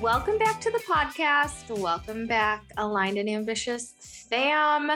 Welcome back to the podcast. Welcome back, Aligned and Ambitious fam.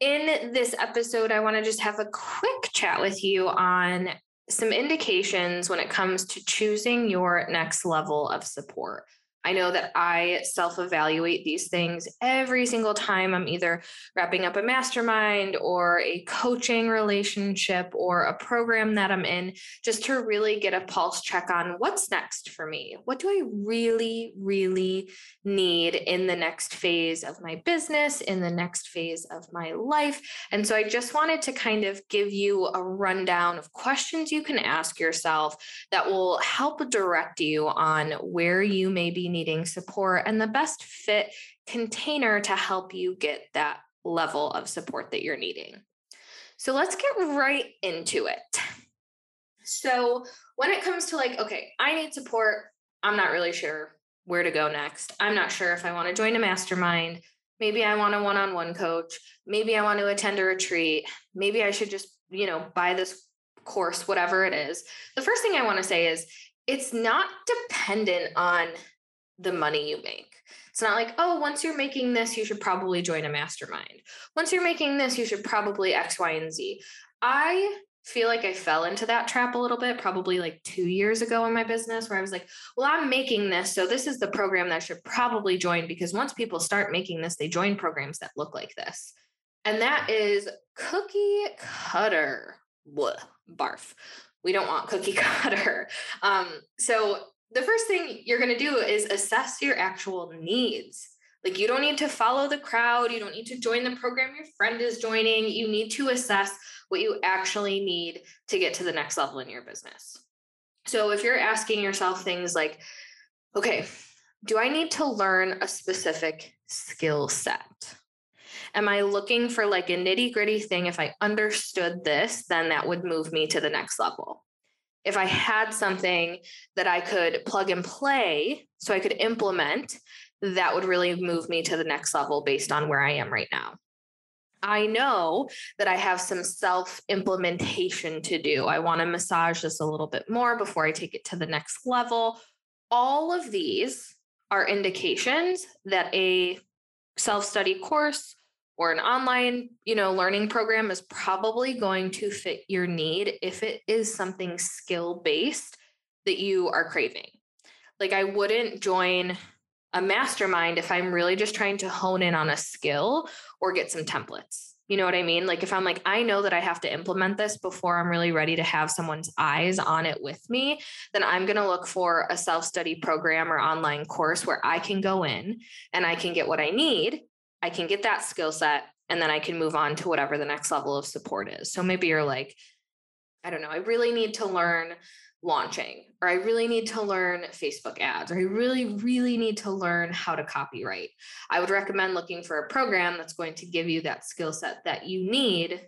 In this episode, I want to just have a quick chat with you on some indications when it comes to choosing your next level of support. I know that I self-evaluate these things every single time I'm either wrapping up a mastermind or a coaching relationship or a program that I'm in, just to really get a pulse check on what's next for me. What do I really, really need in the next phase of my business, in the next phase of my life? And so I just wanted to kind of give you a rundown of questions you can ask yourself that will help direct you on where you may be needing support and the best fit container to help you get that level of support that you're needing. So let's get right into it. So when it comes to like, okay, I need support. I'm not really sure where to go next. I'm not sure if I want to join a mastermind. Maybe I want a one-on-one coach. Maybe I want to attend a retreat. Maybe I should just, buy this course, whatever it is. The first thing I want to say is it's not dependent on the money you make. It's not like, oh, once you're making this, you should probably join a mastermind. Once you're making this, you should probably X, Y, and Z. I feel like I fell into that trap a little bit, probably like 2 years ago in my business, where I was like, well, I'm making this, so this is the program that I should probably join, because once people start making this, they join programs that look like this. And that is cookie cutter. Blech, barf. We don't want cookie cutter. So the first thing you're going to do is assess your actual needs. Like, you don't need to follow the crowd. You don't need to join the program your friend is joining. You need to assess what you actually need to get to the next level in your business. So if you're asking yourself things like, okay, do I need to learn a specific skill set? Am I looking for like a nitty-gritty thing? If I understood this, then that would move me to the next level. If I had something that I could plug and play, so I could implement, that would really move me to the next level based on where I am right now. I know that I have some self-implementation to do. I want to massage this a little bit more before I take it to the next level. All of these are indications that a self-study course or an online, learning program is probably going to fit your need if it is something skill-based that you are craving. Like, I wouldn't join a mastermind if I'm really just trying to hone in on a skill or get some templates. You know what I mean? Like, if I'm like, I know that I have to implement this before I'm really ready to have someone's eyes on it with me, then I'm going to look for a self-study program or online course where I can go in and I can get what I need. I can get that skill set, and then I can move on to whatever the next level of support is. So maybe you're like, I don't know, I really need to learn launching, or I really need to learn Facebook ads, or I really, really need to learn how to copyright. I would recommend looking for a program that's going to give you that skill set that you need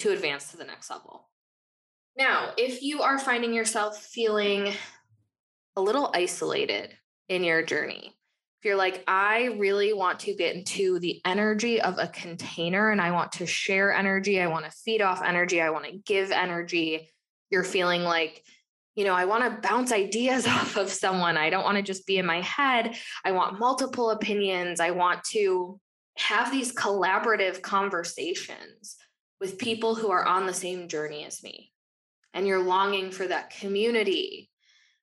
to advance to the next level. Now, if you are finding yourself feeling a little isolated in your journey, if you're like, I really want to get into the energy of a container and I want to share energy, I want to feed off energy, I want to give energy, you're feeling like, I want to bounce ideas off of someone. I don't want to just be in my head. I want multiple opinions. I want to have these collaborative conversations with people who are on the same journey as me. And you're longing for that community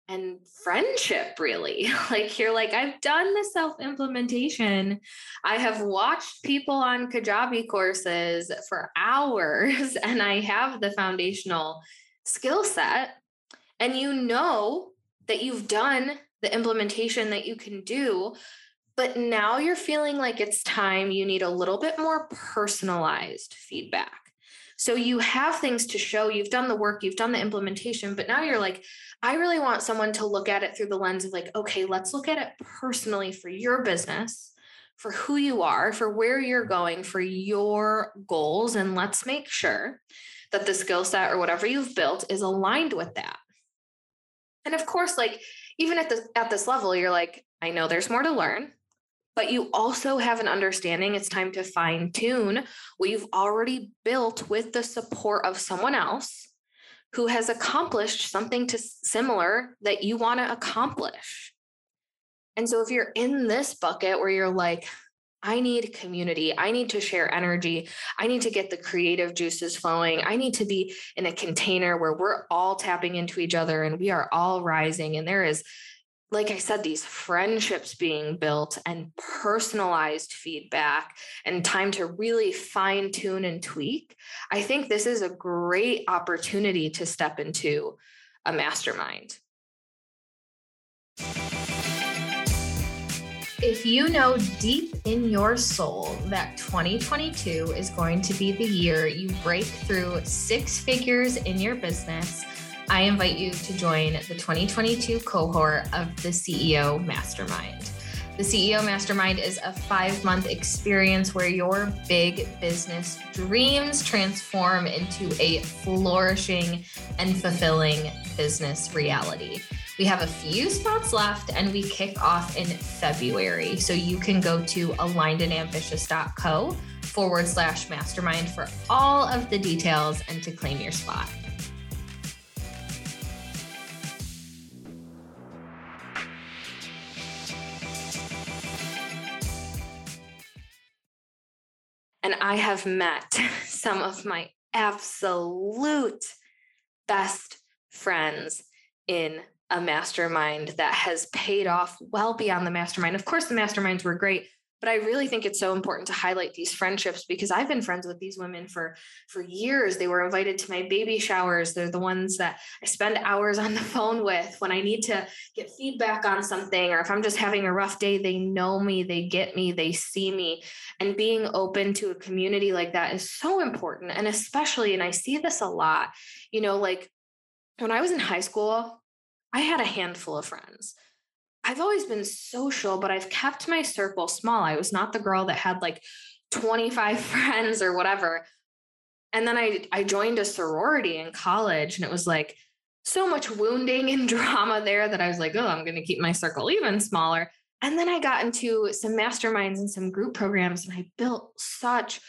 and friendship, really. Like, you're like, I've done the self-implementation. I have watched people on Kajabi courses for hours, and I have the foundational skill set. And you know that you've done the implementation that you can do, but now you're feeling like it's time you need a little bit more personalized feedback. So you have things to show, you've done the work, you've done the implementation, but now you're like, I really want someone to look at it through the lens of like, okay, let's look at it personally for your business, for who you are, for where you're going, for your goals. And let's make sure that the skill set or whatever you've built is aligned with that. And of course, like even at this level, you're like, I know there's more to learn, but you also have an understanding it's time to fine tune what you've already built with the support of someone else who has accomplished something similar that you want to accomplish. And so if you're in this bucket where you're like, I need community, I need to share energy, I need to get the creative juices flowing, I need to be in a container where we're all tapping into each other and we are all rising, and there is, like I said, these friendships being built and personalized feedback and time to really fine tune and tweak, I think this is a great opportunity to step into a mastermind. If you know deep in your soul that 2022 is going to be the year you break through 6 figures in your business, I invite you to join the 2022 cohort of the CEO Mastermind. The CEO Mastermind is a 5-month experience where your big business dreams transform into a flourishing and fulfilling business reality. We have a few spots left and we kick off in February. So you can go to alignedandambitious.co/mastermind for all of the details and to claim your spot. And I have met some of my absolute best friends in a mastermind that has paid off well beyond the mastermind. Of course, the masterminds were great, but I really think it's so important to highlight these friendships because I've been friends with these women for years. They were invited to my baby showers. They're the ones that I spend hours on the phone with when I need to get feedback on something, or if I'm just having a rough day, they know me, they get me, they see me. And being open to a community like that is so important. And especially, and I see this a lot, like when I was in high school, I had a handful of friends. I've always been social, but I've kept my circle small. I was not the girl that had like 25 friends or whatever. And then I joined a sorority in college, and it was like so much wounding and drama there that I was like, oh, I'm going to keep my circle even smaller. And then I got into some masterminds and some group programs, and I built such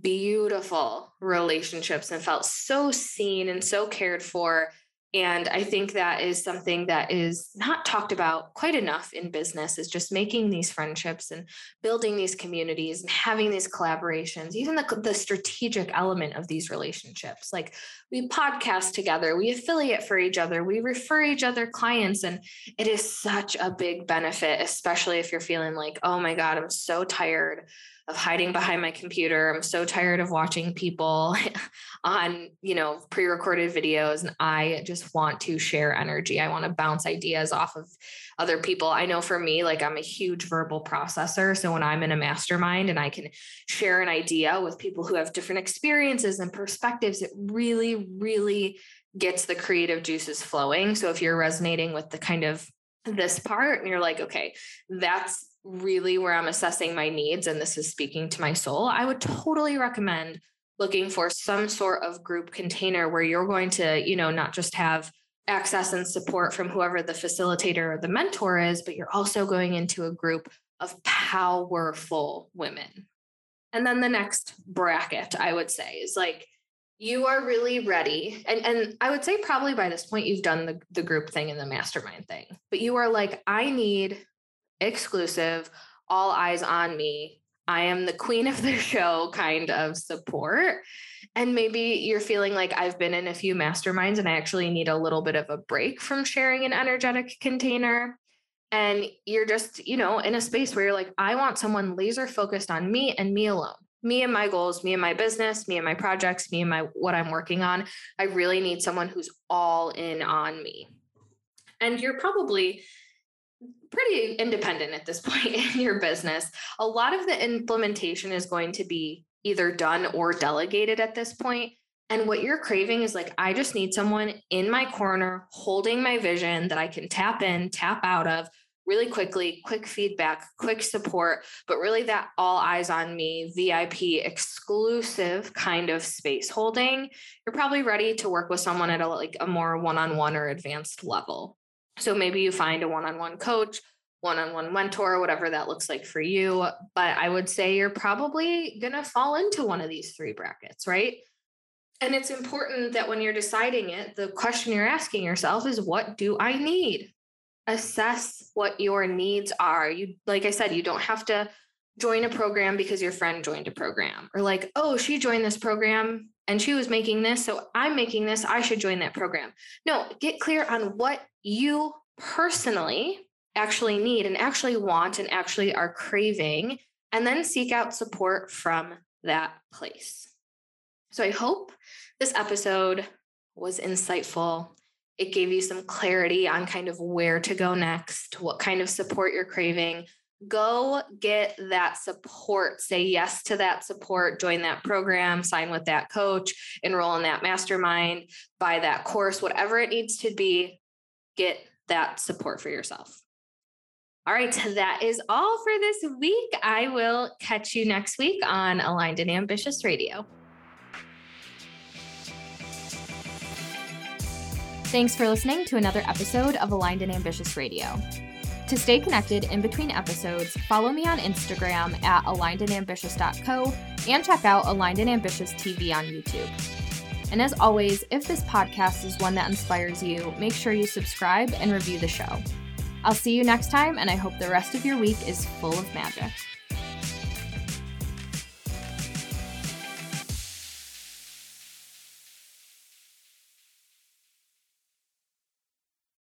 beautiful relationships and felt so seen and so cared for. And I think that is something that is not talked about quite enough in business, is just making these friendships and building these communities and having these collaborations, even the strategic element of these relationships. Like we podcast together, we affiliate for each other, we refer each other clients. And it is such a big benefit, especially if you're feeling like, oh my God, I'm so tired of hiding behind my computer. I'm so tired of watching people on, pre-recorded videos. And I just want to share energy. I want to bounce ideas off of other people. I know for me, like I'm a huge verbal processor. So when I'm in a mastermind and I can share an idea with people who have different experiences and perspectives, it really, really gets the creative juices flowing. So if you're resonating with the kind of this part and you're like, okay, that's really where I'm assessing my needs and this is speaking to my soul, I would totally recommend looking for some sort of group container where you're going to, not just have access and support from whoever the facilitator or the mentor is, but you're also going into a group of powerful women. And then the next bracket, I would say, is like, you are really ready. And I would say probably by this point, you've done the group thing and the mastermind thing, but you are like, I need exclusive, all eyes on me. I am the queen of the show kind of support. And maybe you're feeling like I've been in a few masterminds and I actually need a little bit of a break from sharing an energetic container. And you're just, in a space where you're like, I want someone laser focused on me and me alone, me and my goals, me and my business, me and my projects, me and what I'm working on. I really need someone who's all in on me. And you're probably pretty independent at this point in your business. A lot of the implementation is going to be either done or delegated at this point. And what you're craving is like, I just need someone in my corner holding my vision that I can tap in, tap out of, really quickly, quick feedback, quick support, but really that all eyes on me, VIP exclusive kind of space holding, you're probably ready to work with someone at a more one-on-one or advanced level. So maybe you find a one-on-one coach, one-on-one mentor, whatever that looks like for you. But I would say you're probably going to fall into one of these three brackets, right? And it's important that when you're deciding it, the question you're asking yourself is, what do I need? Assess what your needs are. You, like I said, you don't have to join a program because your friend joined a program, or like, oh, she joined this program and she was making this, so I'm making this, I should join that program. No, get clear on what you personally actually need and actually want and actually are craving, and then seek out support from that place. So I hope this episode was insightful. It gave you some clarity on kind of where to go next, what kind of support you're craving. Go get that support. Say yes to that support. Join that program. Sign with that coach. Enroll in that mastermind. Buy that course. Whatever it needs to be, get that support for yourself. All right, that is all for this week. I will catch you next week on Aligned and Ambitious Radio. Thanks for listening to another episode of Aligned and Ambitious Radio. To stay connected in between episodes, follow me on Instagram at alignedandambitious.co and check out Aligned and Ambitious TV on YouTube. And as always, if this podcast is one that inspires you, make sure you subscribe and review the show. I'll see you next time, and I hope the rest of your week is full of magic.